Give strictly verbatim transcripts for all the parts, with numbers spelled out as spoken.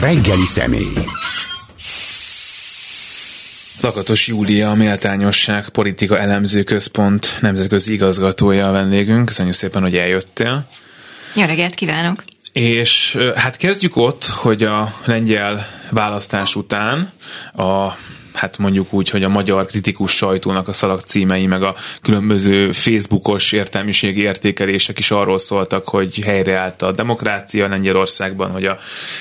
Reggeli személy. Lakatos Júlia, a Méltányosság Politika Elemző Központ nemzetközi igazgatója a vendégünk. Köszönjük szépen, hogy eljöttél. Jó reggelt kívánok! És hát kezdjük ott, hogy a lengyel választás után a hát mondjuk úgy, hogy a magyar kritikus sajtónak a szalagcímei, meg a különböző Facebookos értelmiségi értékelések is arról szóltak, hogy helyreállt a demokrácia Lengyelországban, hogy a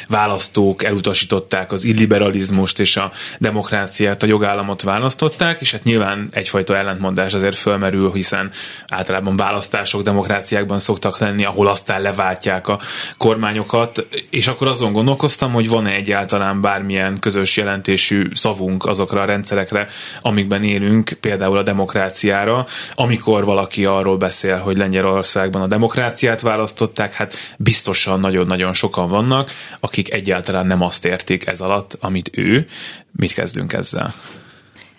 választók elutasították az illiberalizmust és a demokráciát, a jogállamot választották, és hát nyilván egyfajta ellentmondás azért fölmerül, hiszen általában választások demokráciákban szoktak lenni, ahol aztán leváltják a kormányokat, és akkor azon gondolkoztam, hogy van-e egyáltalán bármilyen közös jelentésű szavunk azok a rendszerekre, amikben élünk, például a demokráciára, amikor valaki arról beszél, hogy Lengyelországban a demokráciát választották, hát biztosan nagyon-nagyon sokan vannak, akik egyáltalán nem azt értik ez alatt, amit ő. Mit kezdünk ezzel?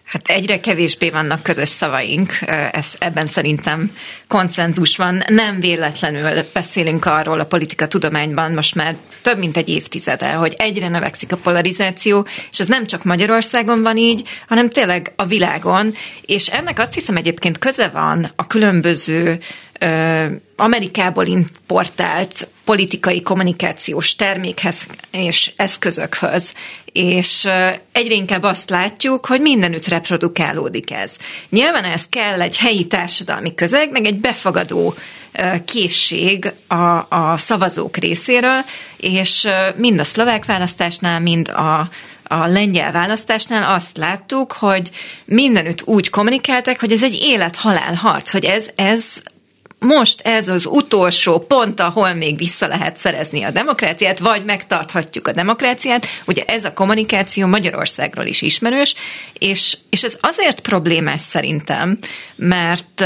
Hát egyre kevésbé vannak közös szavaink, ez, ebben szerintem konszenzus van. Nem véletlenül beszélünk arról a politika tudományban most már több mint egy évtizede, hogy egyre növekszik a polarizáció, és ez nem csak Magyarországon van így, hanem tényleg a világon, és ennek azt hiszem egyébként köze van a különböző Amerikából importált politikai kommunikációs termékhez és eszközökhöz, és egyre inkább azt látjuk, hogy mindenütt reprodukálódik ez. Nyilván ez kell egy helyi társadalmi közeg, meg egy befogadó készség a, a szavazók részéről, és mind a szlovák választásnál, mind a A lengyel választásnál azt láttuk, hogy mindenütt úgy kommunikáltak, hogy ez egy élet-halál harc, hogy ez, ez most ez az utolsó pont, ahol még vissza lehet szerezni a demokráciát, vagy megtarthatjuk a demokráciát. Ugye ez a kommunikáció Magyarországról is ismerős, és, és ez azért problémás szerintem, mert...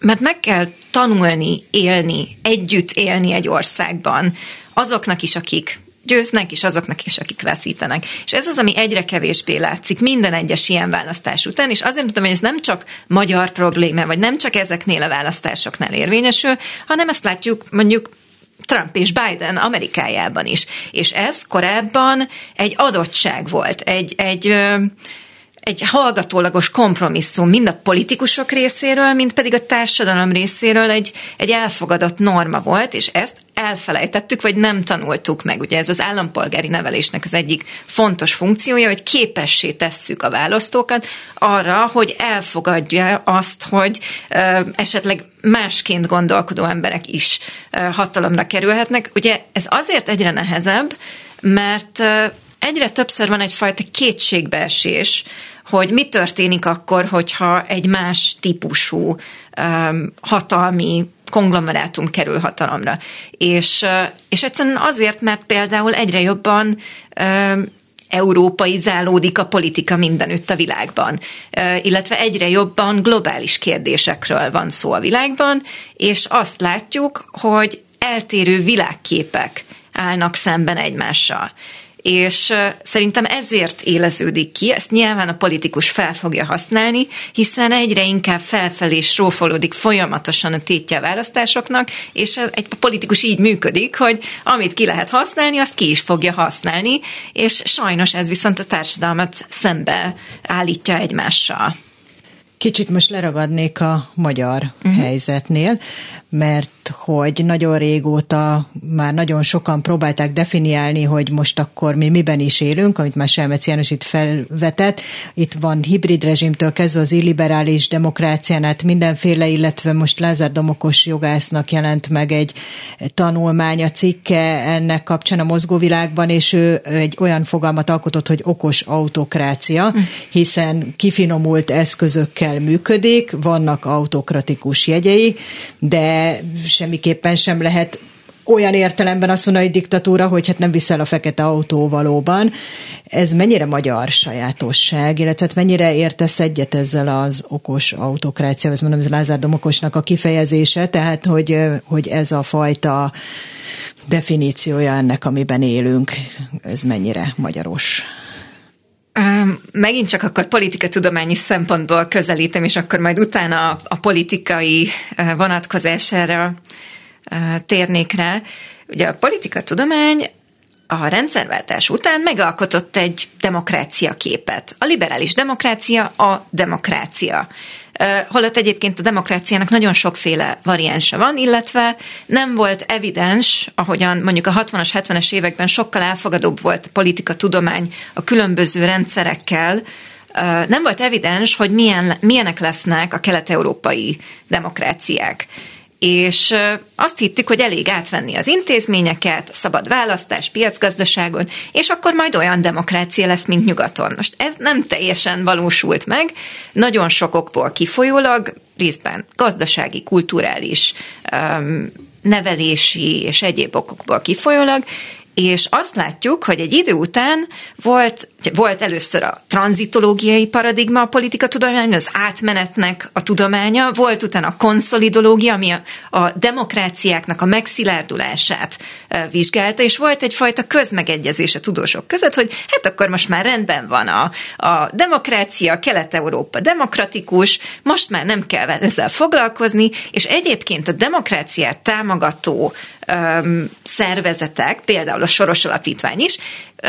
mert meg kell tanulni, élni, együtt élni egy országban azoknak is, akik győznek, és azoknak is, akik veszítenek. És ez az, ami egyre kevésbé látszik minden egyes ilyen választás után, és azért mondtam, hogy ez nem csak magyar probléma, vagy nem csak ezeknél a választásoknál érvényesül, hanem ezt látjuk mondjuk Trump és Biden Amerikájában is. És ez korábban egy adottság volt, egy... egy egy hallgatólagos kompromisszum mind a politikusok részéről, mind pedig a társadalom részéről egy, egy elfogadott norma volt, és ezt elfelejtettük, vagy nem tanultuk meg. Ugye ez az állampolgári nevelésnek az egyik fontos funkciója, hogy képessé tesszük a választókat arra, hogy elfogadja azt, hogy ö, esetleg másként gondolkodó emberek is ö, hatalomra kerülhetnek. Ugye ez azért egyre nehezebb, mert ö, egyre többször van egyfajta kétségbeesés, hogy mi történik akkor, hogyha egy más típusú um, hatalmi konglomerátum kerül hatalomra. És, uh, és egyszerűen azért, mert például egyre jobban um, európaizálódik a politika mindenütt a világban, uh, illetve egyre jobban globális kérdésekről van szó a világban, és azt látjuk, hogy eltérő világképek állnak szemben egymással. És szerintem ezért éleződik ki, ezt nyilván a politikus fel fogja használni, hiszen egyre inkább felfelé srófolódik folyamatosan a tétje a választásoknak, és egy politikus így működik, hogy amit ki lehet használni, azt ki is fogja használni, és sajnos ez viszont a társadalmat szembe állítja egymással. Kicsit most leragadnék a magyar uh-huh. helyzetnél, mert hogy nagyon régóta már nagyon sokan próbálták definiálni, hogy most akkor mi miben is élünk, amit már Selmeczi János itt felvetett. Itt van hibrid rezsimtől kezdve az illiberális demokrácián át mindenféle, illetve most Lázár Domokos jogásznak jelent meg egy tanulmánya cikke ennek kapcsán a mozgóvilágban, és ő egy olyan fogalmat alkotott, hogy okos autokrácia, hiszen kifinomult eszközökkel működik, vannak autokratikus jegyei, de semmiképpen sem lehet olyan értelemben azt mondani, hogy diktatúra, hogy hát nem viszel a fekete autó valóban. Ez mennyire magyar sajátosság, illetve mennyire értesz egyet ezzel az okos autokráciával, ezt mondom, ez Lázár Domokosnak a kifejezése, tehát hogy, hogy ez a fajta definíciója ennek, amiben élünk, ez mennyire magyaros? Megint csak akkor politikatudományi szempontból közelítem, és akkor majd utána a, a politikai vonatkozására térnék rá. Ugye a politikatudomány a rendszerváltás után megalkotott egy demokrácia képet. A liberális demokrácia a demokrácia. Holott egyébként a demokráciának nagyon sokféle variánsa van, illetve nem volt evidens, ahogyan mondjuk a hatvanas, hetvenes években sokkal elfogadóbb volt a politikatudomány a különböző rendszerekkel, nem volt evidens, hogy milyen, milyenek lesznek a kelet-európai demokráciák. És azt hittük, hogy elég átvenni az intézményeket, szabad választás, piacgazdaságon, és akkor majd olyan demokrácia lesz, mint nyugaton. Most ez nem teljesen valósult meg, nagyon sok okból kifolyólag, részben gazdasági, kulturális, nevelési és egyéb okokból kifolyólag, és azt látjuk, hogy egy idő után volt, volt először a tranzitológiai paradigma a politikatudomány, az átmenetnek a tudománya, volt utána a konszolidológia, ami a, a demokráciáknak a megszilárdulását vizsgálta, és volt egyfajta közmegegyezés a tudósok között, hogy hát akkor most már rendben van a, a demokrácia, Kelet-Európa demokratikus, most már nem kell ezzel foglalkozni, és egyébként a demokráciát támogató öm, szervezetek, például a Soros Alapítvány is, ö,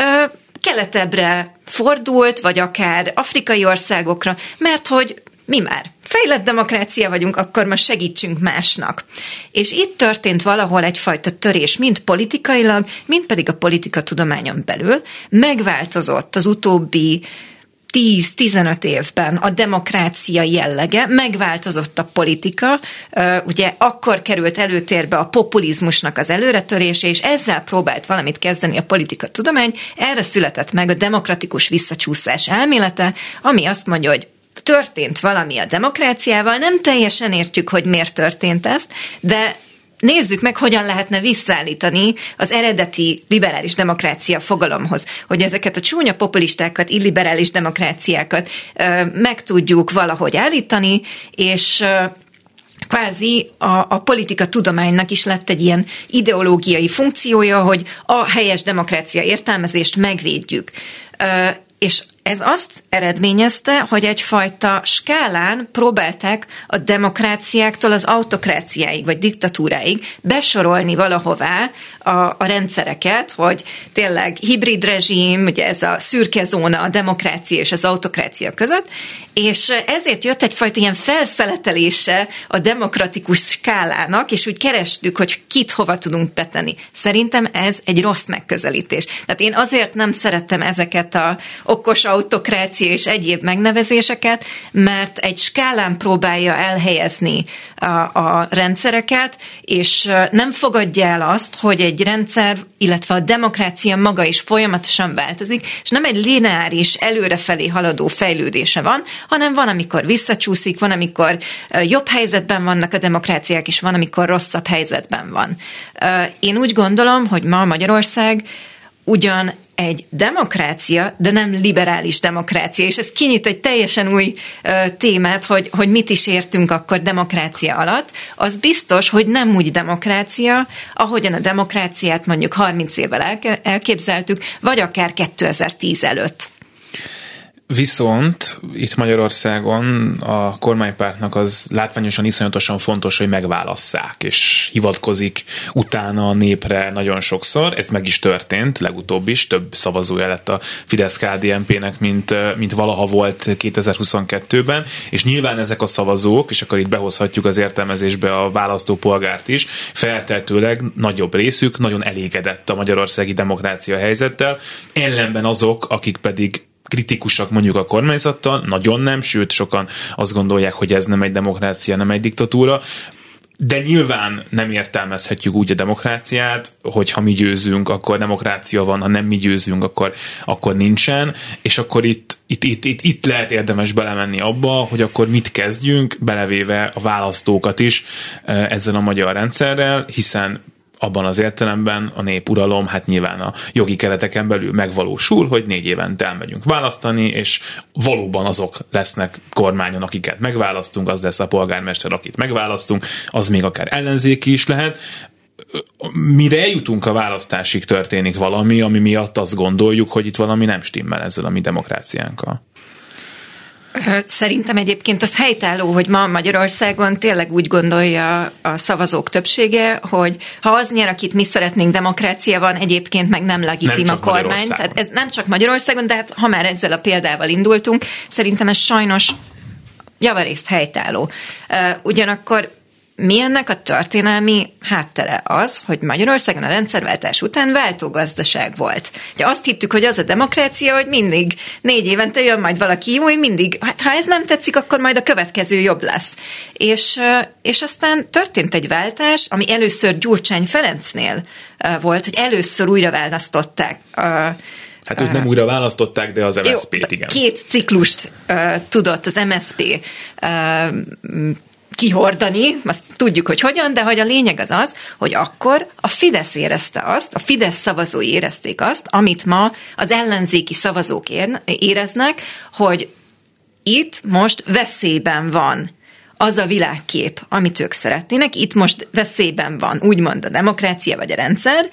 keletebbre fordult, vagy akár afrikai országokra, mert hogy mi már fejlett demokrácia vagyunk, akkor most segítsünk másnak. És itt történt valahol egyfajta törés, mind politikailag, mind pedig a politikatudományon belül. Megváltozott az utóbbi tíz-tizenöt évben a demokrácia jellege, megváltozott a politika, ugye akkor került előtérbe a populizmusnak az előretörése, és ezzel próbált valamit kezdeni a politikatudomány, erre született meg a demokratikus visszacsúszás elmélete, ami azt mondja, hogy történt valami a demokráciával, nem teljesen értjük, hogy miért történt ezt, de nézzük meg, hogyan lehetne visszaállítani az eredeti liberális demokrácia fogalomhoz, hogy ezeket a csúnya populistákat, illiberális demokráciákat ö, meg tudjuk valahogy állítani, és ö, kvázi a, a politikatudománynak is lett egy ilyen ideológiai funkciója, hogy a helyes demokrácia értelmezést megvédjük. Ö, és ez azt eredményezte, hogy egyfajta skálán próbálták a demokráciáktól az autokráciáig, vagy diktatúráig besorolni valahová a, a rendszereket, hogy tényleg hibrid rezsim, ugye ez a szürke zóna a demokrácia és az autokrácia között, és ezért jött egyfajta ilyen felszeletelése a demokratikus skálának, és úgy kerestük, hogy kit hova tudunk betenni. Szerintem ez egy rossz megközelítés. Tehát én azért nem szerettem ezeket a okos autokrácia és egyéb megnevezéseket, mert egy skálán próbálja elhelyezni a, a rendszereket, és nem fogadja el azt, hogy egy rendszer, illetve a demokrácia maga is folyamatosan változik, és nem egy lineáris, előrefelé haladó fejlődése van, hanem van, amikor visszacsúszik, van, amikor jobb helyzetben vannak a demokráciák, és van, amikor rosszabb helyzetben van. Én úgy gondolom, hogy ma Magyarország ugyan egy demokrácia, de nem liberális demokrácia, és ez kinyit egy teljesen új ö, témát, hogy, hogy mit is értünk akkor demokrácia alatt, az biztos, hogy nem úgy demokrácia, ahogyan a demokráciát mondjuk harminc évvel elke, elképzeltük, vagy akár kétezer-tíz előtt. Viszont itt Magyarországon a kormánypártnak az látványosan, iszonyatosan fontos, hogy megválasszák, és hivatkozik utána a népre nagyon sokszor. Ez meg is történt, legutóbb is, több szavazója lett a Fidesz-ká dé en pé-nek, mint, mint valaha volt kétezer-huszonkettőben, és nyilván ezek a szavazók, és akkor itt behozhatjuk az értelmezésbe a választópolgárt is, felteltőleg nagyobb részük nagyon elégedett a magyarországi demokrácia helyzettel, ellenben azok, akik pedig kritikusak mondjuk a kormányzattal, nagyon nem, sőt sokan azt gondolják, hogy ez nem egy demokrácia, nem egy diktatúra, de nyilván nem értelmezhetjük úgy a demokráciát, hogy ha mi győzünk, akkor demokrácia van, ha nem mi győzünk, akkor, akkor nincsen, és akkor itt, itt, itt, itt, itt lehet érdemes belemenni abba, hogy akkor mit kezdjünk, belevéve a választókat is ezzel a magyar rendszerrel, hiszen abban az értelemben a népuralom, hát nyilván a jogi kereteken belül megvalósul, hogy négy évente elmegyünk választani, és valóban azok lesznek kormányon, akiket megválasztunk, az lesz a polgármester, akit megválasztunk, az még akár ellenzéki is lehet. Mire eljutunk a választásig, történik valami, ami miatt azt gondoljuk, hogy itt valami nem stimmel ezzel a mi demokráciánkkal. Szerintem egyébként az helytálló, hogy ma Magyarországon tényleg úgy gondolja a szavazók többsége, hogy ha az nyer, akit mi szeretnénk, demokrácia van, egyébként meg nem legitim a kormány. Tehát ez nem csak Magyarországon, de hát ha már ezzel a példával indultunk, szerintem ez sajnos javarészt helytálló. Ugyanakkor mi ennek a történelmi háttere az, hogy Magyarországon a rendszerváltás után váltó gazdaság volt. Ugye azt hittük, hogy az a demokrácia, hogy mindig négy évente jön majd valaki új, mindig, hát ha ez nem tetszik, akkor majd a következő jobb lesz. És, és aztán történt egy váltás, ami először Gyurcsány Ferencnél volt, hogy először újra választották a Hát őt nem újra választották, de az em es zé pét, igen. Két ciklust uh, tudott az em es zé pé uh, kihordani, azt tudjuk, hogy hogyan, de hogy a lényeg az az, hogy akkor a Fidesz érezte azt, a Fidesz szavazói érezték azt, amit ma az ellenzéki szavazók éreznek, hogy itt most veszélyben van az a világkép, amit ők szeretnének, itt most veszélyben van úgymond a demokrácia vagy a rendszer,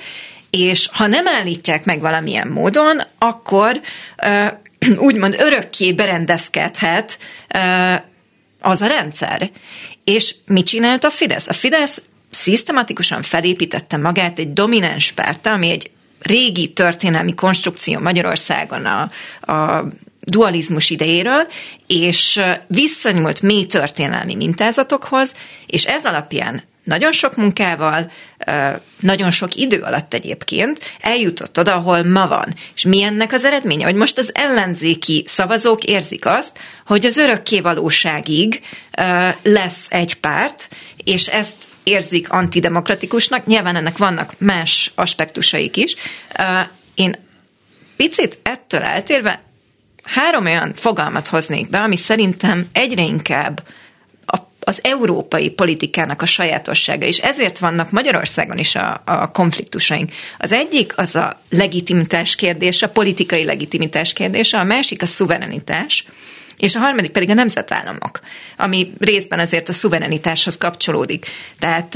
és ha nem állítják meg valamilyen módon, akkor uh, úgymond örökké berendezkedhet uh, az a rendszer. És mit csinált a Fidesz? A Fidesz szisztematikusan felépítette magát egy domináns párttá, ami egy régi történelmi konstrukció Magyarországon a, a dualizmus idejéről, és visszanyúlt mély történelmi mintázatokhoz, és ez alapján nagyon sok munkával, nagyon sok idő alatt egyébként eljutott oda, ahol ma van. És mi ennek az eredménye? Hogy most az ellenzéki szavazók érzik azt, hogy az örökkévalóságig lesz egy párt, és ezt érzik antidemokratikusnak. Nyilván ennek vannak más aspektusaik is. Én picit ettől eltérve három olyan fogalmat hoznék be, ami szerintem egyre inkább az európai politikának a sajátossága, és ezért vannak Magyarországon is a, a konfliktusaink. Az egyik az a legitimitás kérdése, a politikai legitimitás kérdése, a másik a szuverenitás, és a harmadik pedig a nemzetállamok, ami részben azért a szuverenitáshoz kapcsolódik. Tehát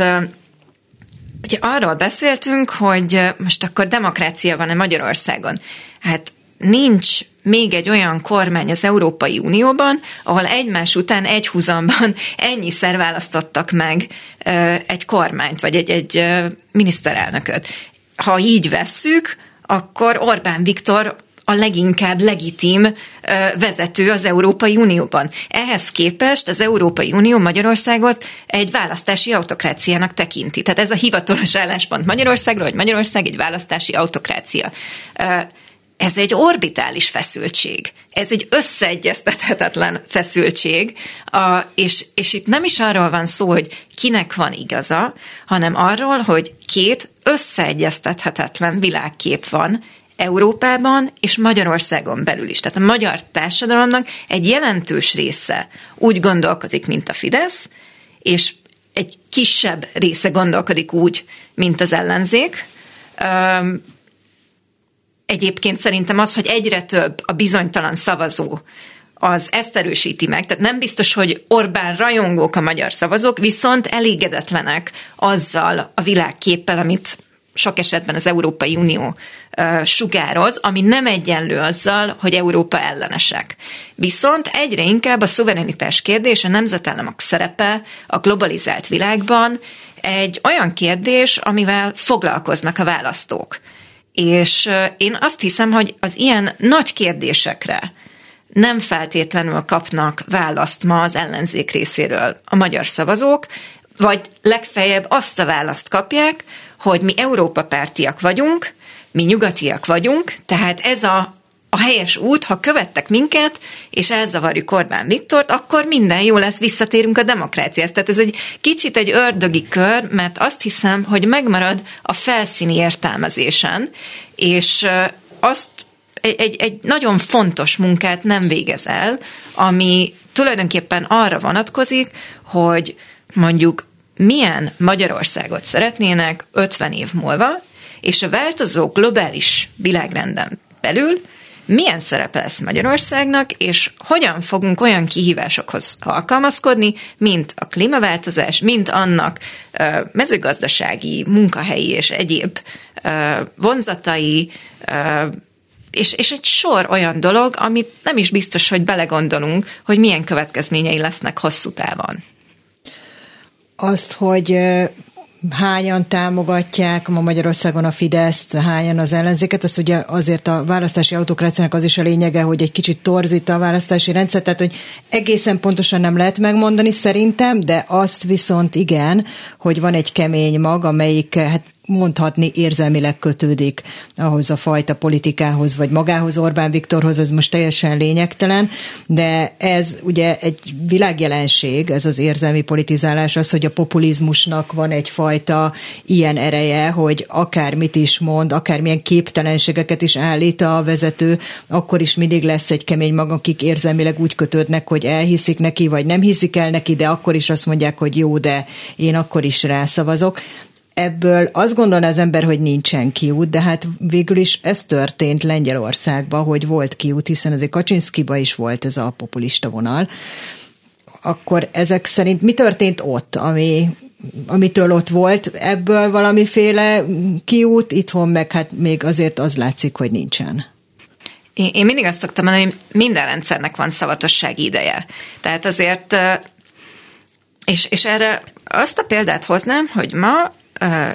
ugye arról beszéltünk, hogy most akkor demokrácia van-e Magyarországon. Hát nincs még egy olyan kormány az Európai Unióban, ahol egymás után egy húzamban ennyiszer választottak meg egy kormányt, vagy egy, egy miniszterelnököt. Ha így vesszük, akkor Orbán Viktor a leginkább legitim vezető az Európai Unióban. Ehhez képest az Európai Unió Magyarországot egy választási autokráciának tekinti. Tehát ez a hivatalos álláspont Magyarországról, hogy Magyarország egy választási autokrácia. Ez egy orbitális feszültség. Ez egy összeegyeztethetetlen feszültség, a, és, és itt nem is arról van szó, hogy kinek van igaza, hanem arról, hogy két összeegyeztethetetlen világkép van Európában és Magyarországon belül is. Tehát a magyar társadalomnak egy jelentős része úgy gondolkozik, mint a Fidesz, és egy kisebb része gondolkodik úgy, mint az ellenzék. Üm, Egyébként szerintem az, hogy egyre több a bizonytalan szavazó, az ezt erősíti meg. Tehát nem biztos, hogy Orbán rajongók a magyar szavazók, viszont elégedetlenek azzal a világképpel, amit sok esetben az Európai Unió uh, sugároz, ami nem egyenlő azzal, hogy Európa ellenesek. Viszont egyre inkább a szuverenitás kérdése, a nemzetállamok szerepe a globalizált világban egy olyan kérdés, amivel foglalkoznak a választók. És én azt hiszem, hogy az ilyen nagy kérdésekre nem feltétlenül kapnak választ ma az ellenzék részéről a magyar szavazók, vagy legfeljebb azt a választ kapják, hogy mi Európa pártiak vagyunk, mi nyugatiak vagyunk, tehát ez a, a helyes út, ha követtek minket, és elzavarjuk Orbán Viktort, akkor minden jó lesz, visszatérünk a demokráciához. Tehát ez egy kicsit egy ördögi kör, mert azt hiszem, hogy megmarad a felszíni értelmezésen, és azt egy, egy, egy nagyon fontos munkát nem végez el, ami tulajdonképpen arra vonatkozik, hogy mondjuk milyen Magyarországot szeretnének ötven év múlva, és a változó globális világrenden belül milyen szerepe lesz Magyarországnak, és hogyan fogunk olyan kihívásokhoz alkalmazkodni, mint a klímaváltozás, mint annak mezőgazdasági, munkahelyi és egyéb vonzatai, És, és egy sor olyan dolog, amit nem is biztos, hogy belegondolunk, hogy milyen következményei lesznek hosszú távon. Azt, hogy hányan támogatják ma Magyarországon a Fideszt, hányan az ellenzéket, azt ugye azért a választási autokráciának az is a lényege, hogy egy kicsit torzít a választási rendszer, tehát hogy egészen pontosan nem lehet megmondani szerintem, de azt viszont igen, hogy van egy kemény mag, amelyik hát mondhatni érzelmileg kötődik ahhoz a fajta politikához, vagy magához, Orbán Viktorhoz, ez most teljesen lényegtelen, de ez ugye egy világjelenség, ez az érzelmi politizálás, az, hogy a populizmusnak van egyfajta ilyen ereje, hogy akármit is mond, akármilyen képtelenségeket is állít a vezető, akkor is mindig lesz egy kemény mag, akik érzelmileg úgy kötődnek, hogy elhiszik neki, vagy nem hiszik el neki, de akkor is azt mondják, hogy jó, de én akkor is rászavazok. Ebből azt gondolna az ember, hogy nincsen kiút, de hát végül is ez történt Lengyelországban, hogy volt kiút, hiszen azért Kaczynszkiba is volt ez a populista vonal. Akkor ezek szerint mi történt ott, ami, amitől ott volt? Ebből valamiféle kiút, itthon meg hát még azért az látszik, hogy nincsen. Én mindig azt szoktam mondani, hogy minden rendszernek van szavatossági ideje. Tehát azért, és, és erre azt a példát hoznám, hogy ma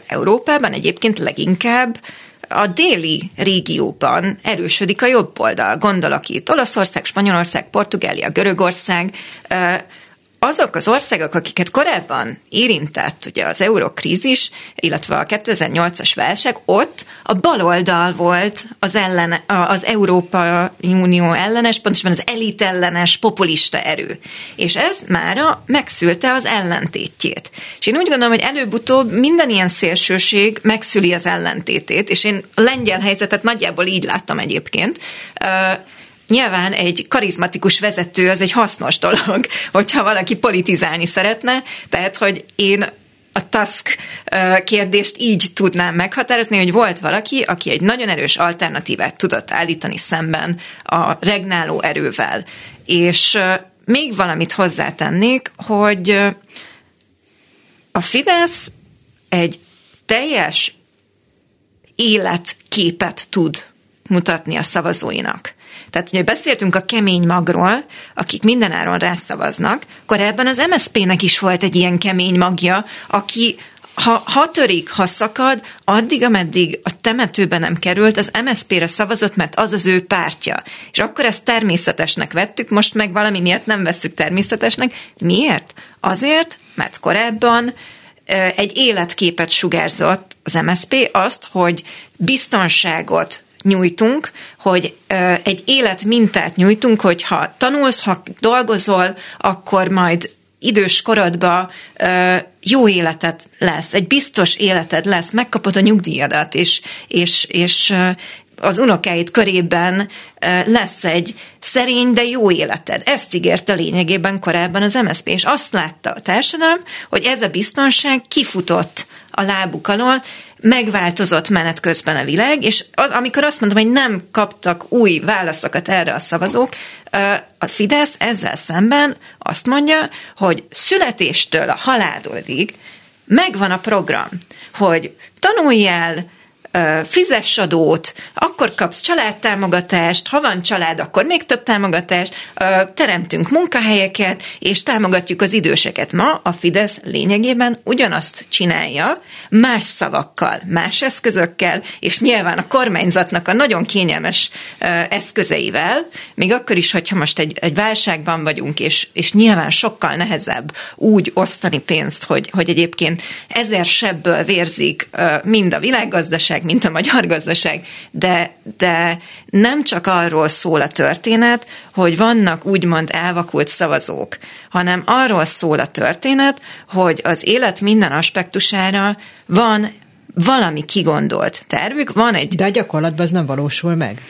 Európában egyébként leginkább a déli régióban erősödik a jobb oldal. Gondolok itt Olaszország, Spanyolország, Portugália, Görögország. Azok az országok, akiket korábban érintett ugye az eurokrízis, illetve a kétezer-nyolcas válság, ott a baloldal volt az, ellen, az Európai Unió ellenes, pontosan az elit ellenes populista erő. És ez mára megszülte az ellentétjét. És én úgy gondolom, hogy előbb-utóbb minden ilyen szélsőség megszüli az ellentétét, és én a lengyel helyzetet nagyjából így láttam egyébként. Nyilván egy karizmatikus vezető az egy hasznos dolog, hogyha valaki politizálni szeretne, tehát, hogy én a Tusk kérdést így tudnám meghatározni, hogy volt valaki, aki egy nagyon erős alternatívát tudott állítani szemben a regnáló erővel. És még valamit hozzátennék, hogy a Fidesz egy teljes életképet tud mutatni a szavazóinak. Tehát, hogy beszéltünk a kemény magról, akik mindenáron rászavaznak, akkor ebben az em es zé pének is volt egy ilyen kemény magja, aki ha, ha törik, ha szakad, addig, ameddig a temetőbe nem került, az em es zé pére szavazott, mert az az ő pártja. És akkor ezt természetesnek vettük, most meg valami miatt nem vesszük természetesnek. Miért? Azért, mert korábban egy életképet sugárzott az em es zé pé, azt, hogy biztonságot nyújtunk, hogy egy életmintát nyújtunk, hogy ha tanulsz, ha dolgozol, akkor majd idős korodban jó életed lesz, egy biztos életed lesz, megkapod a nyugdíjadat, és, és, és az unokáid körében lesz egy szerény, de jó életed. Ezt ígérte lényegében korábban az em es zé pé, és azt látta a társadalom, hogy ez a biztonság kifutott a lábuk alól, megváltozott menet közben a világ, és az, amikor azt mondom, hogy nem kaptak új válaszokat erre a szavazók, a Fidesz ezzel szemben azt mondja, hogy születéstől a halálodig megvan a program, hogy tanuljál, fizess adót, akkor kapsz családtámogatást, ha van család, akkor még több támogatást, teremtünk munkahelyeket, és támogatjuk az időseket. Ma a Fidesz lényegében ugyanazt csinálja, más szavakkal, más eszközökkel, és nyilván a kormányzatnak a nagyon kényelmes eszközeivel, még akkor is, hogyha most egy, egy válságban vagyunk, és, és nyilván sokkal nehezebb úgy osztani pénzt, hogy, hogy egyébként ezer sebből vérzik mind a világgazdaság, mint a magyar gazdaság, de, de nem csak arról szól a történet, hogy vannak úgymond elvakult szavazók, hanem arról szól a történet, hogy az élet minden aspektusára van valami kigondolt tervük, van egy... De a gyakorlatban ez nem valósul meg.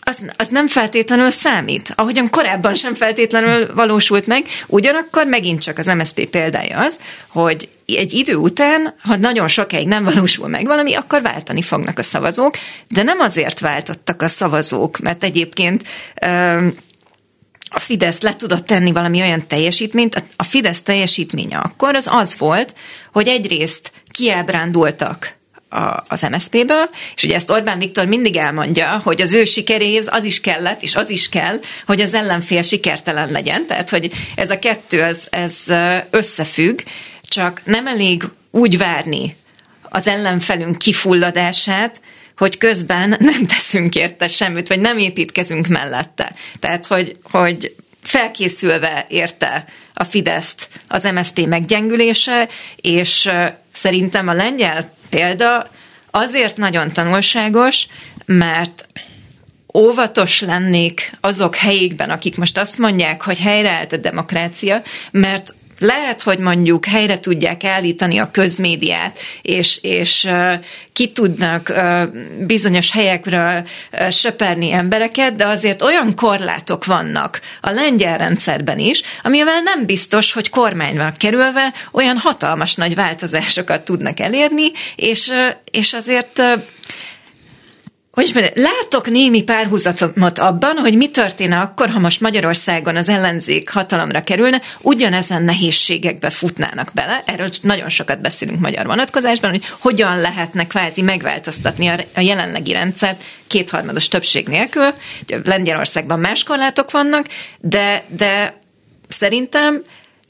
Az, az nem feltétlenül számít, ahogyan korábban sem feltétlenül valósult meg, ugyanakkor megint csak az em es zé pé példája az, hogy egy idő után, ha nagyon sokáig nem valósul meg valami, akkor váltani fognak a szavazók, de nem azért váltottak a szavazók, mert egyébként um, a Fidesz le tudott tenni valami olyan teljesítményt, a Fidesz teljesítménye akkor az az volt, hogy egyrészt kiábrándultak a, az em es zé pé-ből, és ugye ezt Orbán Viktor mindig elmondja, hogy az ő sikeréhez az is kellett, és az is kell, hogy az ellenfél sikertelen legyen. Tehát, hogy ez a kettő, ez, ez összefügg, csak nem elég úgy várni az ellenfelünk kifulladását, hogy közben nem teszünk érte semmit, vagy nem építkezünk mellette. Tehát, hogy, hogy felkészülve érte a Fideszt az em es zé pé meggyengülése, és szerintem a lengyel példa azért nagyon tanulságos, mert óvatos lennék azok helyékben, akik most azt mondják, hogy helyreállt a demokrácia, mert lehet, hogy mondjuk helyre tudják állítani a közmédiát, és, és uh, ki tudnak uh, bizonyos helyekről uh, söperni embereket, de azért olyan korlátok vannak a lengyel rendszerben is, amivel nem biztos, hogy kormányban kerülve olyan hatalmas nagy változásokat tudnak elérni, és, uh, és azért... Uh, Hogy látok némi párhuzamot abban, hogy mi történne akkor, ha most Magyarországon az ellenzék hatalomra kerülne, ugyanezen nehézségekbe futnának bele. Erről nagyon sokat beszélünk magyar vonatkozásban, hogy hogyan lehetne kvázi megváltoztatni a jelenlegi rendszert kétharmados többség nélkül. Lengyelországban más korlátok vannak, de, de szerintem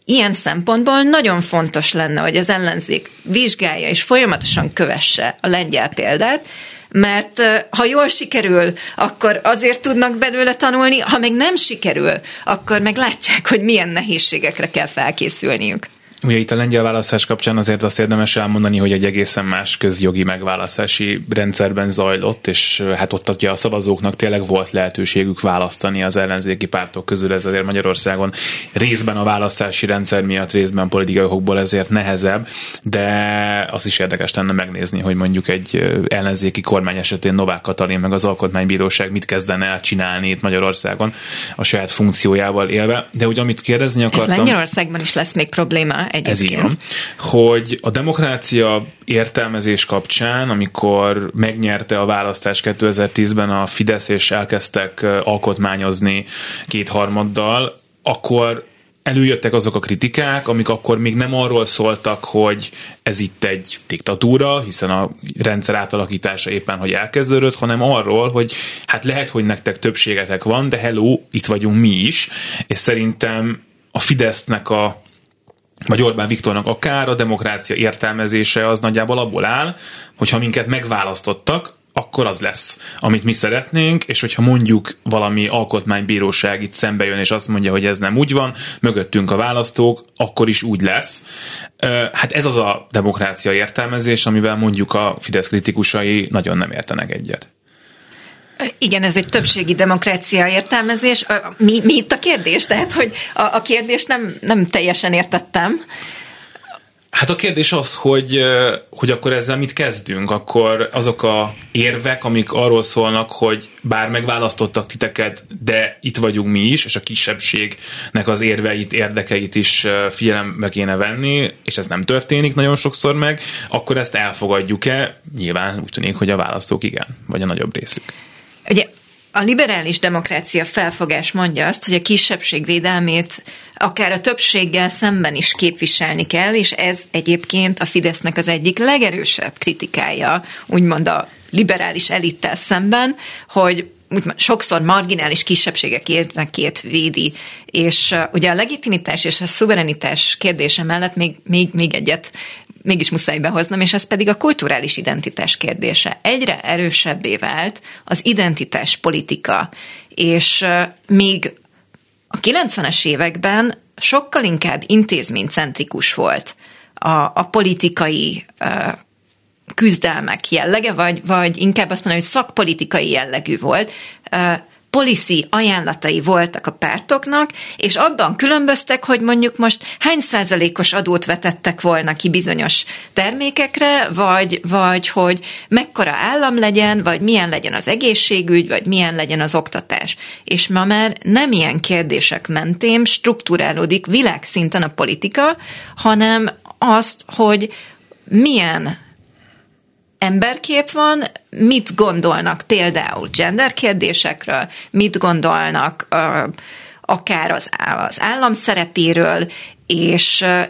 ilyen szempontból nagyon fontos lenne, hogy az ellenzék vizsgálja és folyamatosan kövesse a lengyel példát, mert ha jól sikerül, akkor azért tudnak belőle tanulni, ha meg nem sikerül, akkor meg látják, hogy milyen nehézségekre kell felkészülniük. Ugye itt a lengyel választás kapcsán azért azt érdemes elmondani, hogy egy egészen más közjogi megválasztási rendszerben zajlott, és hát ott ugye a szavazóknak tényleg volt lehetőségük választani az ellenzéki pártok közül, ez azért Magyarországon részben a választási rendszer miatt, részben politikai okokból ezért nehezebb, de az is érdekes lenne megnézni, hogy mondjuk egy ellenzéki kormány esetén Novák Katalin meg az Alkotmánybíróság mit kezdene el csinálni itt Magyarországon a saját funkciójával élve, de ugye amit kérdezni akartam... Ez Lengyelországban is lesz még probléma. Egyébként. Ez így van, hogy a demokrácia értelmezés kapcsán, amikor megnyerte a választás kétezer-tízben a Fidesz, és elkezdtek alkotmányozni kétharmaddal, akkor előjöttek azok a kritikák, amik akkor még nem arról szóltak, hogy ez itt egy diktatúra, hiszen a rendszer átalakítása éppen, hogy elkezdődött, hanem arról, hogy hát lehet, hogy nektek többségetek van, de hello, itt vagyunk mi is, és szerintem a Fidesznek a vagy Orbán Viktornak akár a demokrácia értelmezése az nagyjából abból áll, hogyha minket megválasztottak, akkor az lesz, amit mi szeretnénk, és hogyha mondjuk valami alkotmánybíróság itt szembe jön, és azt mondja, hogy ez nem úgy van, mögöttünk a választók, akkor is úgy lesz. Hát ez az a demokrácia értelmezés, amivel mondjuk a Fidesz kritikusai nagyon nem értenek egyet. Igen, ez egy többségi demokrácia értelmezés. Mi, mi itt a kérdés? Tehát, hogy a, a kérdést nem, nem teljesen értettem. Hát a kérdés az, hogy, hogy akkor ezzel mit kezdünk? Akkor azok a érvek, amik arról szólnak, hogy bár megválasztottak titeket, de itt vagyunk mi is, és a kisebbségnek az érveit, érdekeit is figyelembe kéne venni, és ez nem történik nagyon sokszor meg, akkor ezt elfogadjuk-e? Nyilván úgy tűnik, hogy a választók igen, vagy a nagyobb részük. Ugye a liberális demokrácia felfogás mondja azt, hogy a kisebbség védelmét akár a többséggel szemben is képviselni kell, és ez egyébként a Fidesznek az egyik legerősebb kritikája, úgymond a liberális elittel szemben, hogy sokszor marginális kisebbségek érdekét védi. És uh, ugye a legitimitás és a szuverenitás kérdése mellett még, még, még egyet mégis muszáj behoznom, és ez pedig a kulturális identitás kérdése. Egyre erősebbé vált az identitás politika, és uh, még a kilencvenes években sokkal inkább intézménycentrikus volt a, a politikai uh, küzdelmek jellege, vagy, vagy inkább azt mondom, hogy szakpolitikai jellegű volt, uh, policy ajánlatai voltak a pártoknak, és abban különböztek, hogy mondjuk most hány százalékos adót vetettek volna ki bizonyos termékekre, vagy, vagy hogy mekkora állam legyen, vagy milyen legyen az egészségügy, vagy milyen legyen az oktatás. És ma már nem ilyen kérdések mentén strukturálódik világszinten a politika, hanem azt, hogy milyen emberkép van, mit gondolnak például gender kérdésekről, mit gondolnak uh, akár az, az állam szerepéről, és, uh,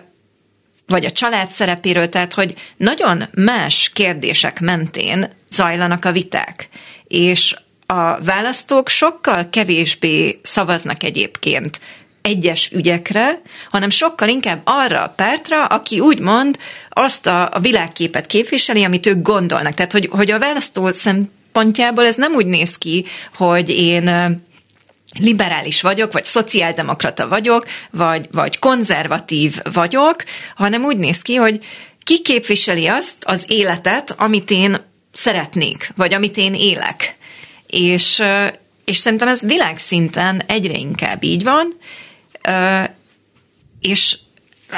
vagy a család szerepéről, tehát hogy nagyon más kérdések mentén zajlanak a viták, és a választók sokkal kevésbé szavaznak egyébként egyes ügyekre, hanem sokkal inkább arra a pártra, aki úgymond azt a, a világképet képviseli, amit ők gondolnak. Tehát, hogy, hogy a választó szempontjából ez nem úgy néz ki, hogy én liberális vagyok, vagy szociáldemokrata vagyok, vagy, vagy konzervatív vagyok, hanem úgy néz ki, hogy ki képviseli azt az életet, amit én szeretnék, vagy amit én élek. És, és szerintem ez világszinten egyre inkább így van, és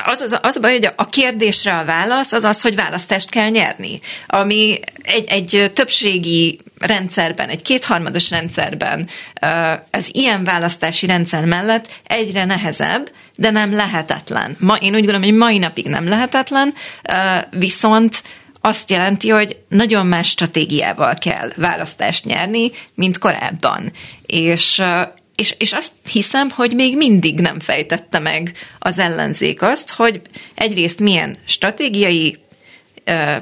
az, az, az a baj, hogy a kérdésre a válasz az az, hogy választást kell nyerni, ami egy, egy többségi rendszerben, egy kétharmados rendszerben az ilyen választási rendszer mellett egyre nehezebb, de nem lehetetlen. Ma, én úgy gondolom, hogy mai napig nem lehetetlen, viszont azt jelenti, hogy nagyon más stratégiával kell választást nyerni, mint korábban. És, és, és azt hiszem, hogy még mindig nem fejtette meg az ellenzék azt, hogy egyrészt milyen stratégiai ö,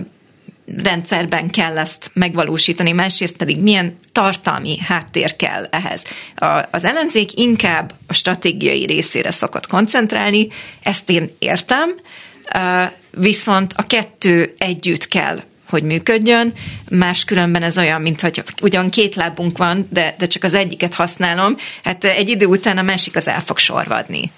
rendszerben kell ezt megvalósítani, másrészt pedig milyen tartalmi háttér kell ehhez. A, az ellenzék inkább a stratégiai részére szokott koncentrálni, ezt én értem, ö, viszont a kettő együtt kell, hogy működjön, máskülönben ez olyan, mintha ugyan két lábunk van, de, de csak az egyiket használom, hát egy idő után a másik az el fog sorvadni.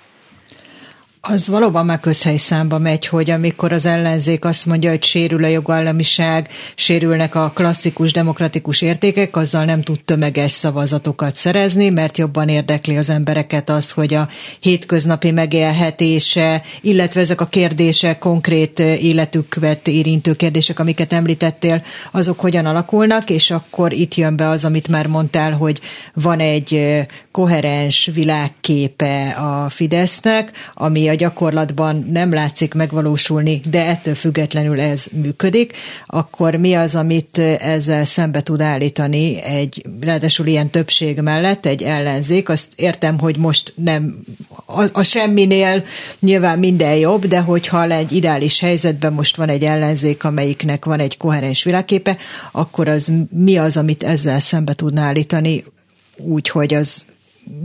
Az valóban már közhelyszámba megy, hogy amikor az ellenzék azt mondja, hogy sérül a jogállamiság, sérülnek a klasszikus demokratikus értékek, azzal nem tud tömeges szavazatokat szerezni, mert jobban érdekli az embereket az, hogy a hétköznapi megélhetése, illetve ezek a kérdések, konkrét életüket érintő kérdések, amiket említettél, azok hogyan alakulnak, és akkor itt jön be az, amit már mondtál, hogy van egy koherens világképe a Fidesznek, ami a gyakorlatban nem látszik megvalósulni, de ettől függetlenül ez működik, akkor mi az, amit ezzel szembe tud állítani egy, ráadásul ilyen többség mellett egy ellenzék? Azt értem, hogy most nem, a, a semminél nyilván minden jobb, de hogyha egy ideális helyzetben most van egy ellenzék, amelyiknek van egy koherens világképe, akkor az mi az, amit ezzel szembe tudná állítani úgy, hogy az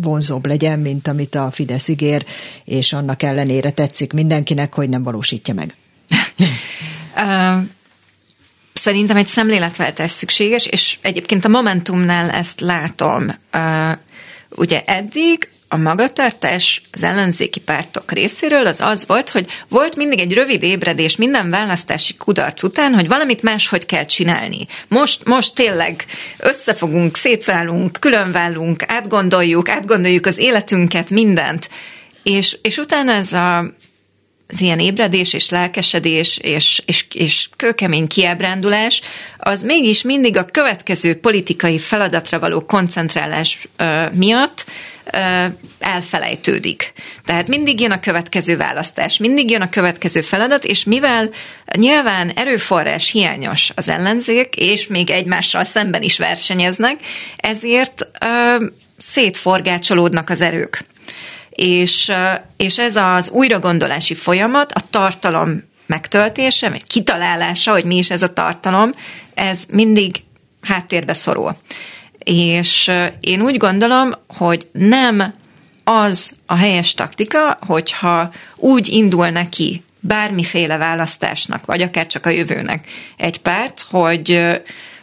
vonzóbb legyen, mint amit a Fidesz ígér, és annak ellenére tetszik mindenkinek, hogy nem valósítja meg. Szerintem egy szemléletváltás szükséges, és egyébként a Momentumnál ezt látom. Ugye eddig a magatartás az ellenzéki pártok részéről az az volt, hogy volt mindig egy rövid ébredés minden választási kudarc után, hogy valamit máshogy kell csinálni. Most, most tényleg összefogunk, szétválunk, különválunk, átgondoljuk, átgondoljuk az életünket, mindent. És, és utána ez a, az ilyen ébredés és lelkesedés és, és, és kőkemény kiábrándulás, az mégis mindig a következő politikai feladatra való koncentrálás ö, miatt elfelejtődik. Tehát mindig jön a következő választás, mindig jön a következő feladat, és mivel nyilván erőforrás hiányos az ellenzék, és még egymással szemben is versenyeznek, ezért ö, szétforgácsolódnak az erők. És, ö, és ez az újragondolási folyamat, a tartalom megtöltése, vagy kitalálása, hogy mi is ez a tartalom, ez mindig háttérbe szorul. És én úgy gondolom, hogy nem az a helyes taktika, hogyha úgy indul neki bármiféle választásnak, vagy akár csak a jövőnek egy párt, hogy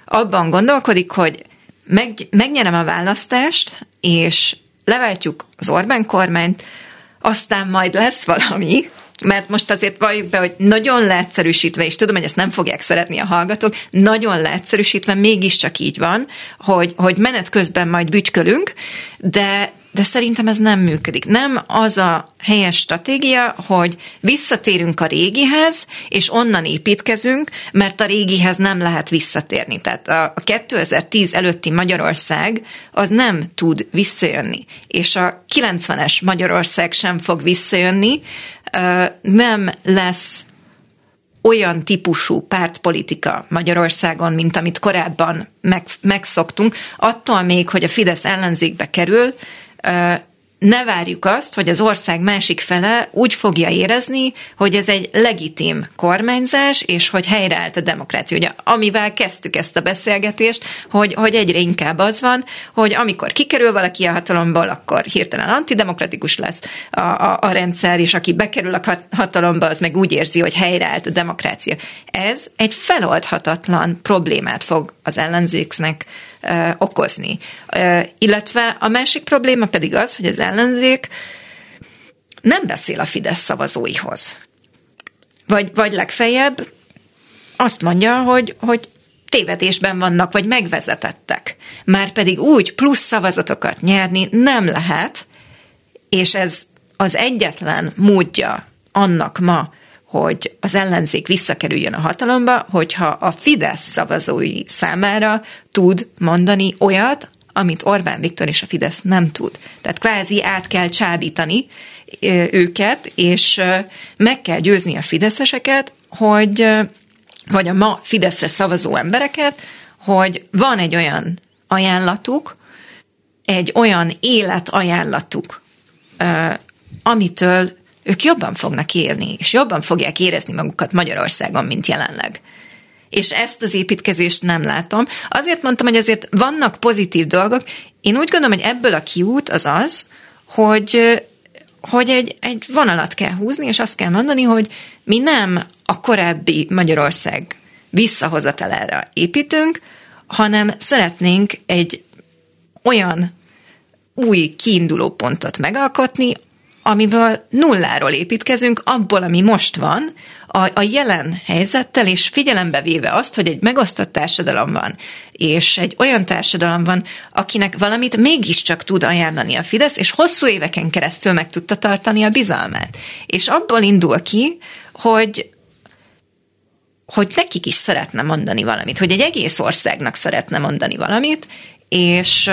abban gondolkodik, hogy meg, megnyerem a választást, és leváltjuk az Orbán kormányt, aztán majd lesz valami, mert most azért valljuk be, hogy nagyon leegyszerűsítve, és tudom, hogy ezt nem fogják szeretni a hallgatók, nagyon leegyszerűsítve mégiscsak így van, hogy, hogy menet közben majd bütykölünk, de, de szerintem ez nem működik. Nem az a helyes stratégia, hogy visszatérünk a régihez, és onnan építkezünk, mert a régihez nem lehet visszatérni. Tehát a kétezer-tíz előtti Magyarország az nem tud visszajönni, és a kilencvenes Magyarország sem fog visszajönni, nem lesz olyan típusú pártpolitika Magyarországon, mint amit korábban meg, megszoktunk, attól még, hogy a Fidesz ellenzékbe kerül, ne várjuk azt, hogy az ország másik fele úgy fogja érezni, hogy ez egy legitim kormányzás, és hogy helyreállt a demokrácia. Ugye, amivel kezdtük ezt a beszélgetést, hogy, hogy egyre inkább az van, hogy amikor kikerül valaki a hatalomból, akkor hirtelen antidemokratikus lesz a, a, a rendszer, és aki bekerül a hatalomba, az meg úgy érzi, hogy helyreállt a demokrácia. Ez egy feloldhatatlan problémát fog az ellenzéknek e, okozni. E, illetve a másik probléma pedig az, hogy az ellenzék nem beszél a Fidesz szavazóihoz. Vagy, vagy legfeljebb azt mondja, hogy, hogy tévedésben vannak, vagy megvezetettek. Márpedig úgy plusz szavazatokat nyerni nem lehet, és ez az egyetlen módja annak ma, hogy az ellenzék visszakerüljön a hatalomba, hogyha a Fidesz szavazói számára tud mondani olyat, amit Orbán Viktor és a Fidesz nem tud. Tehát kvázi át kell csábítani őket, és meg kell győzni a fideszeseket, hogy, vagy a ma Fideszre szavazó embereket, hogy van egy olyan ajánlatuk, egy olyan életajánlatuk, amitől ők jobban fognak élni, és jobban fogják érezni magukat Magyarországon, mint jelenleg. És ezt az építkezést nem látom. Azért mondtam, hogy azért vannak pozitív dolgok. Én úgy gondolom, hogy ebből a kiút az az, hogy, hogy egy, egy vonalat kell húzni, és azt kell mondani, hogy mi nem a korábbi Magyarország visszahozatalára építünk, hanem szeretnénk egy olyan új kiindulópontot megalkotni, amiből nulláról építkezünk, abból, ami most van, a, a jelen helyzettel, és figyelembe véve azt, hogy egy megosztott társadalom van, és egy olyan társadalom van, akinek valamit mégiscsak tud ajánlani a Fidesz, és hosszú éveken keresztül meg tudta tartani a bizalmát. És abból indul ki, hogy, hogy nekik is szeretne mondani valamit, hogy egy egész országnak szeretne mondani valamit, és...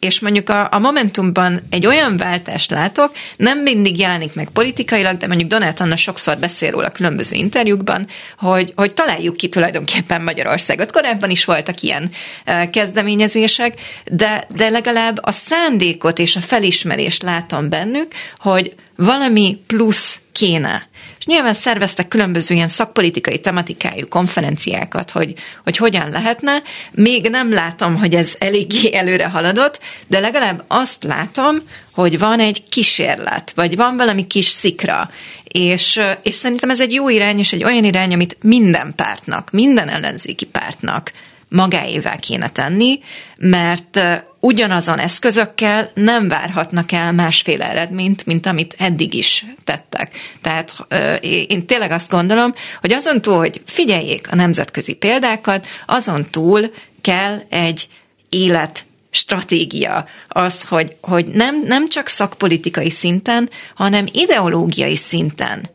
és mondjuk a, a Momentumban egy olyan váltást látok, nem mindig jelenik meg politikailag, de mondjuk Donáth Anna sokszor beszél róla különböző interjúkban, hogy, hogy találjuk ki tulajdonképpen Magyarországot. Korábban is voltak ilyen e, kezdeményezések, de, de legalább a szándékot és a felismerést látom bennük, hogy valami plusz kéne. És nyilván szerveztek különböző ilyen szakpolitikai tematikájú konferenciákat, hogy, hogy hogyan lehetne. Még nem látom, hogy ez eléggé előre haladott, de legalább azt látom, hogy van egy kísérlet, vagy van valami kis szikra. És, és szerintem ez egy jó irány, és egy olyan irány, amit minden pártnak, minden ellenzéki pártnak magáévá kéne tenni, mert ugyanazon eszközökkel nem várhatnak el másféle eredményt, mint amit eddig is tettek. Tehát én tényleg azt gondolom, hogy azon túl, hogy figyeljék a nemzetközi példákat, azon túl kell egy életstratégia. Az, hogy, hogy nem, nem csak szakpolitikai szinten, hanem ideológiai szinten.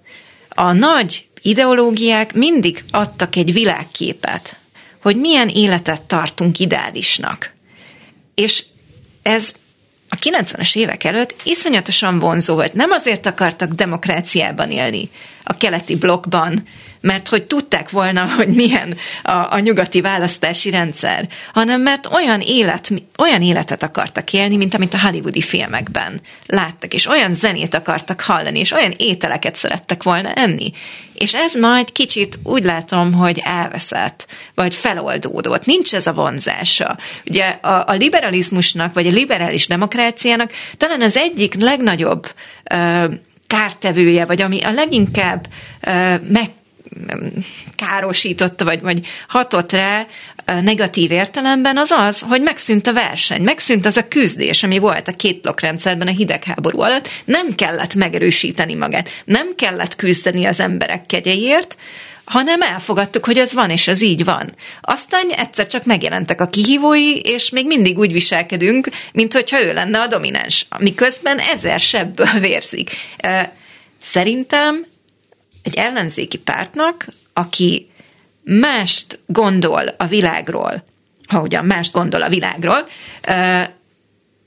A nagy ideológiák mindig adtak egy világképet, hogy milyen életet tartunk ideálisnak. És ez a kilencvenes évek előtt iszonyatosan vonzó volt. Nem azért akartak demokráciában élni a keleti blokkban, mert hogy tudták volna, hogy milyen a, a nyugati választási rendszer, hanem mert olyan, élet, olyan életet akartak élni, mint amit a hollywoodi filmekben láttak, és olyan zenét akartak hallani, és olyan ételeket szerettek volna enni. És ez majd kicsit úgy látom, hogy elveszett, vagy feloldódott. Nincs ez a vonzása. Ugye a, a liberalizmusnak, vagy a liberális demokráciának talán az egyik legnagyobb ö, kártevője, vagy ami a leginkább ö, meg károsította, vagy, vagy hatott rá negatív értelemben, az az, hogy megszűnt a verseny, megszűnt az a küzdés, ami volt a két blokkrendszerben a hidegháború alatt. Nem kellett megerősíteni magát, nem kellett küzdeni az emberek kegyeiért, hanem elfogadtuk, hogy ez van, és ez így van. Aztán egyszer csak megjelentek a kihívói, és még mindig úgy viselkedünk, minthogyha ő lenne a domináns, miközben ezer sebből vérzik. Szerintem egy ellenzéki pártnak, aki mást gondol a világról, ha ugyan mást gondol a világról,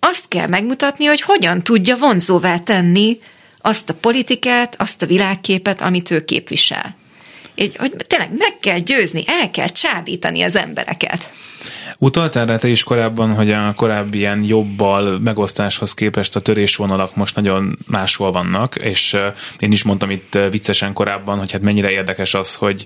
azt kell megmutatni, hogy hogyan tudja vonzóvá tenni azt a politikát, azt a világképet, amit ő képvisel. Így, hogy tényleg meg kell győzni, el kell csábítani az embereket. Utaltál rá te is korábban, hogy a korábbi ilyen jobbal megosztáshoz képest a törésvonalak most nagyon máshol vannak, és én is mondtam itt viccesen korábban, hogy hát mennyire érdekes az, hogy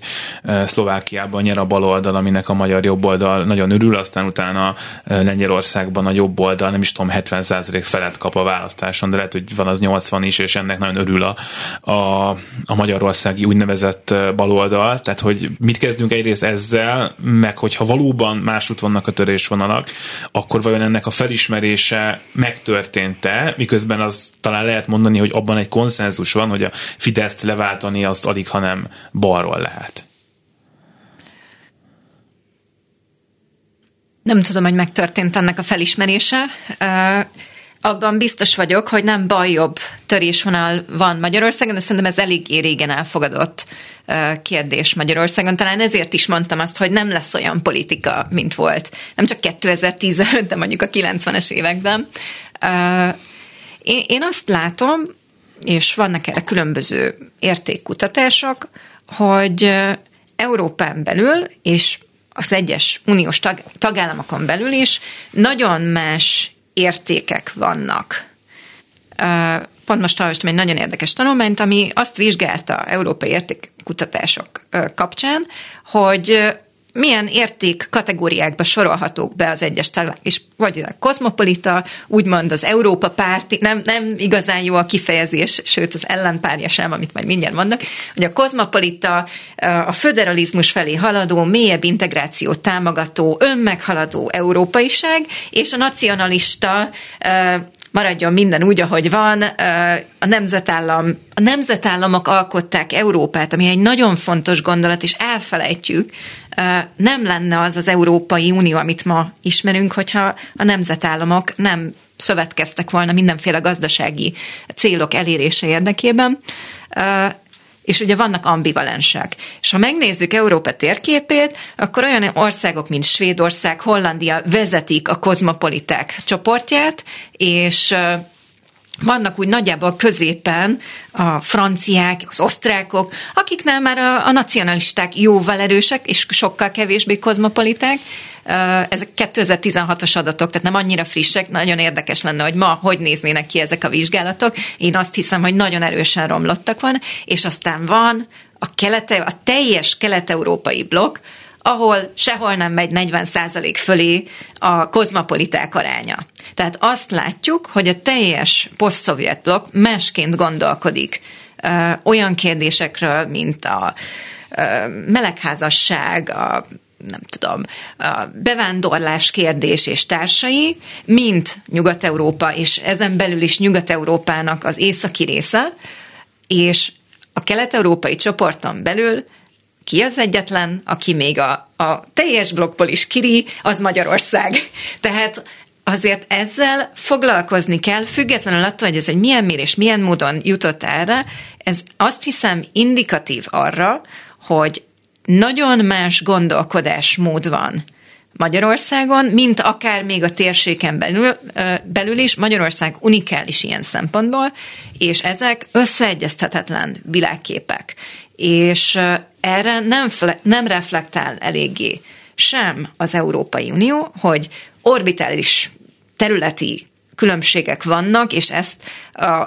Szlovákiában nyer a baloldal, aminek a magyar jobboldal nagyon örül, aztán utána Lengyelországban a jobboldal nem is tudom, hetven százalék felett kap a választáson, de lehet, hogy van az nyolcvan is, és ennek nagyon örül a, a, a magyarországi úgynevezett baloldal, tehát hogy mit kezdünk egyrészt ezzel, meg hogyha valóban másút vannak a törésvonalak, akkor vajon ennek a felismerése megtörtént-e, miközben az talán lehet mondani, hogy abban egy konszenzus van, hogy a Fideszt leváltani azt alig, ha nem balról lehet. Nem tudom, hogy megtörtént ennek a felismerése. Uh, abban biztos vagyok, hogy nem baljobb törésvonal van Magyarországon, de szerintem ez elég régen elfogadott uh, kérdés Magyarországon. Talán ezért is mondtam azt, hogy nem lesz olyan politika, mint volt. Nem csak kétezer-tíz előtt, de mondjuk a kilencvenes években. Uh, én, én azt látom, és vannak erre különböző értékkutatások, hogy uh, Európán belül és az egyes uniós tag, tagállamokon belül is nagyon más értékek vannak. Pont most hallottam egy nagyon érdekes tanulmányt, ami azt vizsgálta európai értékkutatások kapcsán, hogy milyen érték kategóriákba sorolhatók be az egyes tagállamok, és vagy a kozmopolita, úgymond az Európa párti, nem, nem igazán jó a kifejezés, sőt az ellenpárja sem, amit majd mindjárt mondnak, hogy a kozmopolita, a föderalizmus felé haladó, mélyebb integrációt támogató, önmeghaladó európaiság, és a nacionalista, maradjon minden úgy, ahogy van, a nemzetállam, a nemzetállamok alkották Európát, ami egy nagyon fontos gondolat, és elfelejtjük, nem lenne az az Európai Unió, amit ma ismerünk, hogyha a nemzetállamok nem szövetkeztek volna mindenféle gazdasági célok elérése érdekében, és ugye vannak ambivalensek. És ha megnézzük Európa térképét, akkor olyan országok, mint Svédország, Hollandia vezetik a kozmopoliták csoportját, és vannak úgy nagyjából középen a franciák, az osztrákok, akiknál már a, a nacionalisták jóval erősek, és sokkal kevésbé kozmopoliták. Ezek kétezer-tizenhatos adatok, tehát nem annyira frissek, nagyon érdekes lenne, hogy ma hogy néznének ki ezek a vizsgálatok. Én azt hiszem, hogy nagyon erősen romlottak van, és aztán van a, kelete, a teljes kelet-európai blokk, ahol sehol nem megy negyven százalék fölé a kozmopoliták aránya. Tehát azt látjuk, hogy a teljes posztszovjet blokk másként gondolkodik ö, olyan kérdésekről, mint a ö, melegházasság, a nem tudom, a bevándorlás kérdés és társai, mint Nyugat-Európa, és ezen belül is Nyugat-Európának az északi része, és a kelet-európai csoporton belül ki az egyetlen, aki még a, a teljes blokkból is kiri, az Magyarország. Tehát azért ezzel foglalkozni kell, függetlenül attól, hogy ez egy milyen mérés, milyen módon jutott erre, ez azt hiszem indikatív arra, hogy nagyon más gondolkodásmód van Magyarországon, mint akár még a térségen belül, belül is. Magyarország unikális ilyen szempontból, és ezek összeegyeztethetetlen világképek. És erre nem, nem reflektál eléggé sem az Európai Unió, hogy orbitális területi különbségek vannak, és ezt a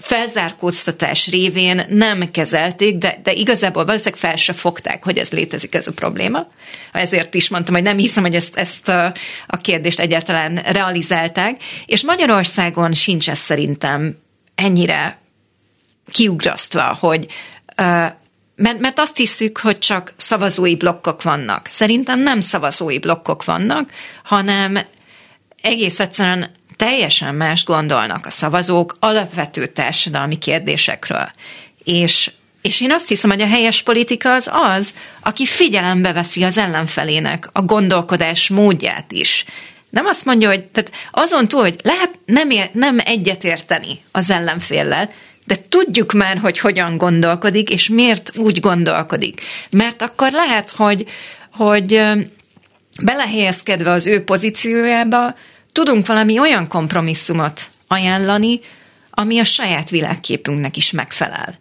felzárkóztatás révén nem kezelték, de, de igazából valószínűleg fel se fogták, hogy ez létezik, ez a probléma. Ezért is mondtam, hogy nem hiszem, hogy ezt, ezt a, a kérdést egyáltalán realizálták, és Magyarországon sincs ez szerintem ennyire kiugrasztva, hogy Mert, mert azt hiszük, hogy csak szavazói blokkok vannak. Szerintem nem szavazói blokkok vannak, hanem egész egyszerűen teljesen más gondolnak a szavazók alapvető társadalmi kérdésekről. És, és én azt hiszem, hogy a helyes politika az az, aki figyelembe veszi az ellenfelének a gondolkodás módját is. Nem azt mondja, hogy tehát azon túl, hogy lehet nem, nem egyetérteni az ellenféllel, de tudjuk már, hogy hogyan gondolkodik, és miért úgy gondolkodik. Mert akkor lehet, hogy, hogy belehelyezkedve az ő pozíciójába tudunk valami olyan kompromisszumot ajánlani, ami a saját világképünknek is megfelel.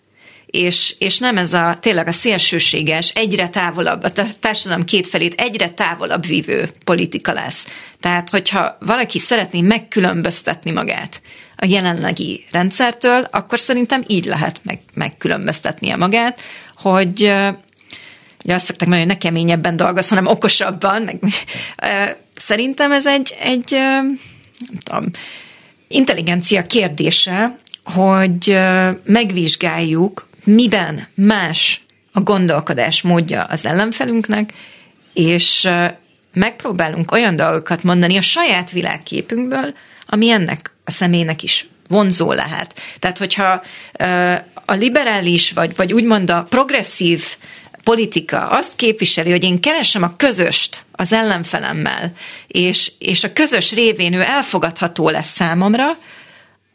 és, és nem ez a tényleg a szélsőséges, egyre távolabb, a társadalom kétfelét egyre távolabb vívő politika lesz. Tehát, hogyha valaki szeretné megkülönböztetni magát a jelenlegi rendszertől, akkor szerintem így lehet meg, megkülönböztetnie magát, hogy ugye azt szokták mondani, hogy ne keményebben dolgoz, hanem okosabban. Meg, szerintem ez egy, egy nem tudom, intelligencia kérdése, hogy megvizsgáljuk, miben más a gondolkodás módja az ellenfelünknek, és megpróbálunk olyan dolgokat mondani a saját világképünkből, ami ennek a személynek is vonzó lehet. Tehát, hogyha a liberális, vagy, vagy úgymond a progresszív politika azt képviseli, hogy én keresem a közöst az ellenfelemmel, és, és a közös révén ő elfogadható lesz számomra,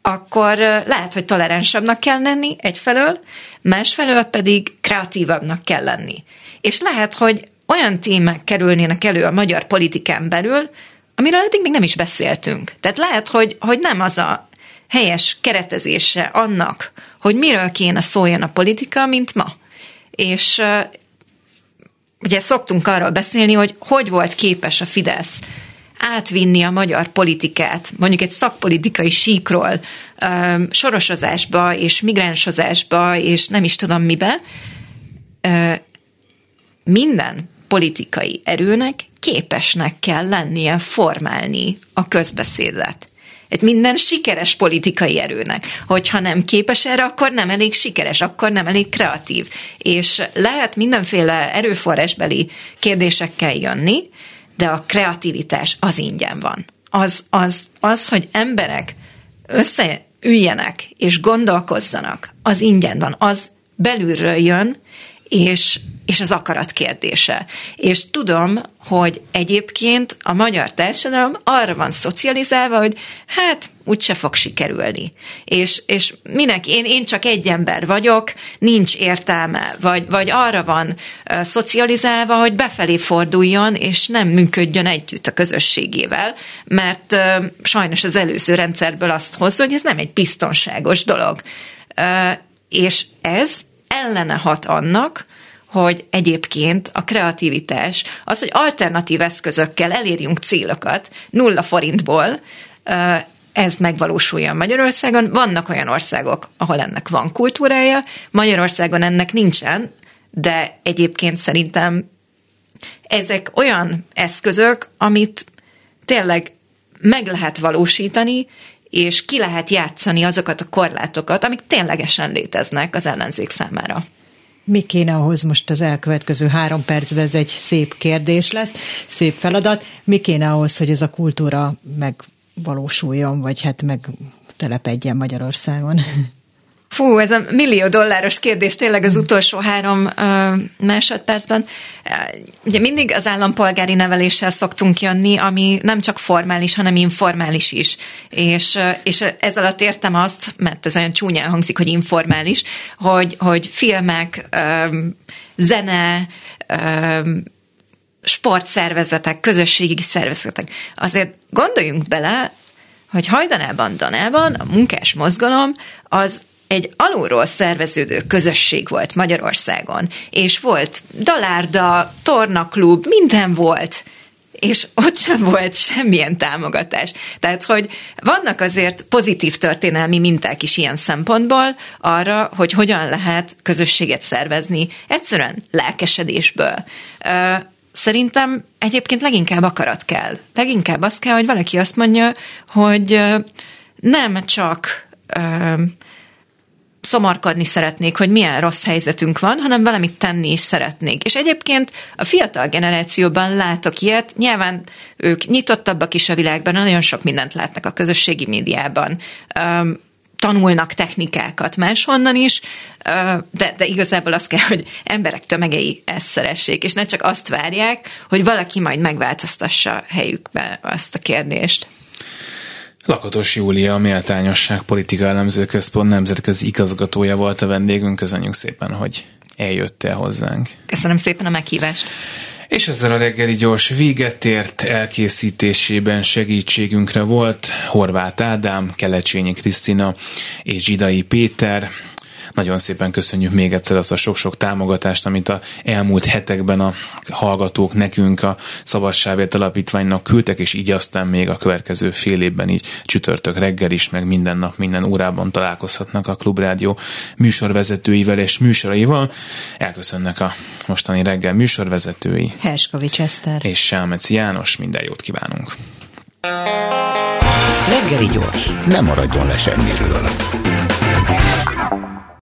akkor lehet, hogy toleránsabbnak kell lenni egyfelől, másfelől pedig kreatívabbnak kell lenni. És lehet, hogy olyan témák kerülnének elő a magyar politikán belül, amiről eddig még nem is beszéltünk. Tehát lehet, hogy, hogy nem az a helyes keretezése annak, hogy miről kéne szóljon a politika, mint ma. És ugye szoktunk arról beszélni, hogy hogy volt képes a Fidesz átvinni a magyar politikát, mondjuk egy szakpolitikai síkról sorosozásba és migránsozásba, és nem is tudom mibe. Minden politikai erőnek képesnek kell lennie formálni a közbeszédet. Egy minden sikeres politikai erőnek. Hogyha nem képes erre, akkor nem elég sikeres, akkor nem elég kreatív. És lehet mindenféle erőforrásbeli kérdésekkel jönni, de a kreativitás az ingyen van. Az, az, az, hogy emberek összeüljenek és gondolkozzanak, az ingyen van. Az belülről jön, és, és az akarat kérdése. És tudom, hogy egyébként a magyar társadalom arra van szocializálva, hogy hát úgyse fog sikerülni. És, és minek? Én, én csak egy ember vagyok, nincs értelme. Vagy, vagy arra van uh, szocializálva, hogy befelé forduljon, és nem működjön együtt a közösségével, mert uh, sajnos az előző rendszerből azt hozza, hogy ez nem egy biztonságos dolog. Uh, és ez ellene hat annak, hogy egyébként a kreativitás, az, hogy alternatív eszközökkel elérjünk célokat nulla forintból, ez megvalósuljon Magyarországon. Vannak olyan országok, ahol ennek van kultúrája, Magyarországon ennek nincsen, de egyébként szerintem ezek olyan eszközök, amit tényleg meg lehet valósítani, és ki lehet játszani azokat a korlátokat, amik ténylegesen léteznek az ellenzék számára. Mi kéne ahhoz most az elkövetkező három percben, ez egy szép kérdés lesz, szép feladat, mi kéne ahhoz, hogy ez a kultúra megvalósuljon, vagy hát megtelepedjen Magyarországon? Fú, ez a millió dolláros kérdés tényleg az utolsó három ö, másodpercben. Ugye mindig az állampolgári neveléssel szoktunk jönni, ami nem csak formális, hanem informális is. És, és ez alatt értem azt, mert ez olyan csúnyán hangzik, hogy informális, hogy, hogy filmek, ö, zene, ö, sportszervezetek, közösségi szervezetek. Azért gondoljunk bele, hogy hajdanában, danában a munkás mozgalom az egy alulról szerveződő közösség volt Magyarországon, és volt dalárda, tornaklub, minden volt, és ott sem volt semmilyen támogatás. Tehát, hogy vannak azért pozitív történelmi minták is ilyen szempontból arra, hogy hogyan lehet közösséget szervezni, egyszerűen lelkesedésből. Szerintem egyébként leginkább akarat kell. Leginkább az kell, hogy valaki azt mondja, hogy nem csak szomorkodni szeretnék, hogy milyen rossz helyzetünk van, hanem valamit tenni is szeretnék. És egyébként a fiatal generációban látok ilyet, nyilván ők nyitottabbak is a világban, nagyon sok mindent látnak a közösségi médiában, um, tanulnak technikákat máshonnan is, uh, de, de igazából az kell, hogy emberek tömegei ezt szeressék, és ne csak azt várják, hogy valaki majd megváltoztassa helyükbe azt a kérdést. Lakatos Júlia, a Méltányosság Politika Elemző Központ nemzetközi igazgatója volt a vendégünk. Köszönjük szépen, hogy eljöttél hozzánk. Köszönöm szépen a meghívást. És ezzel a reggeli gyors véget ért, elkészítésében segítségünkre volt Horváth Ádám, Kelecsényi Krisztina és Zsidai Péter. Nagyon szépen köszönjük még egyszer azt a sok-sok támogatást, amit a elmúlt hetekben a hallgatók nekünk a Szabadsáv Alapítványnak küldtek, és így aztán még a következő fél évben így csütörtök reggel is, meg minden nap, minden órában találkozhatnak a Klubrádió műsorvezetőivel és műsoraival. Elköszönnek a mostani reggel műsorvezetői, Herskovits Eszter és Sámeci János. Minden jót kívánunk! Reggeli gyors, ne maradjon le semmiről.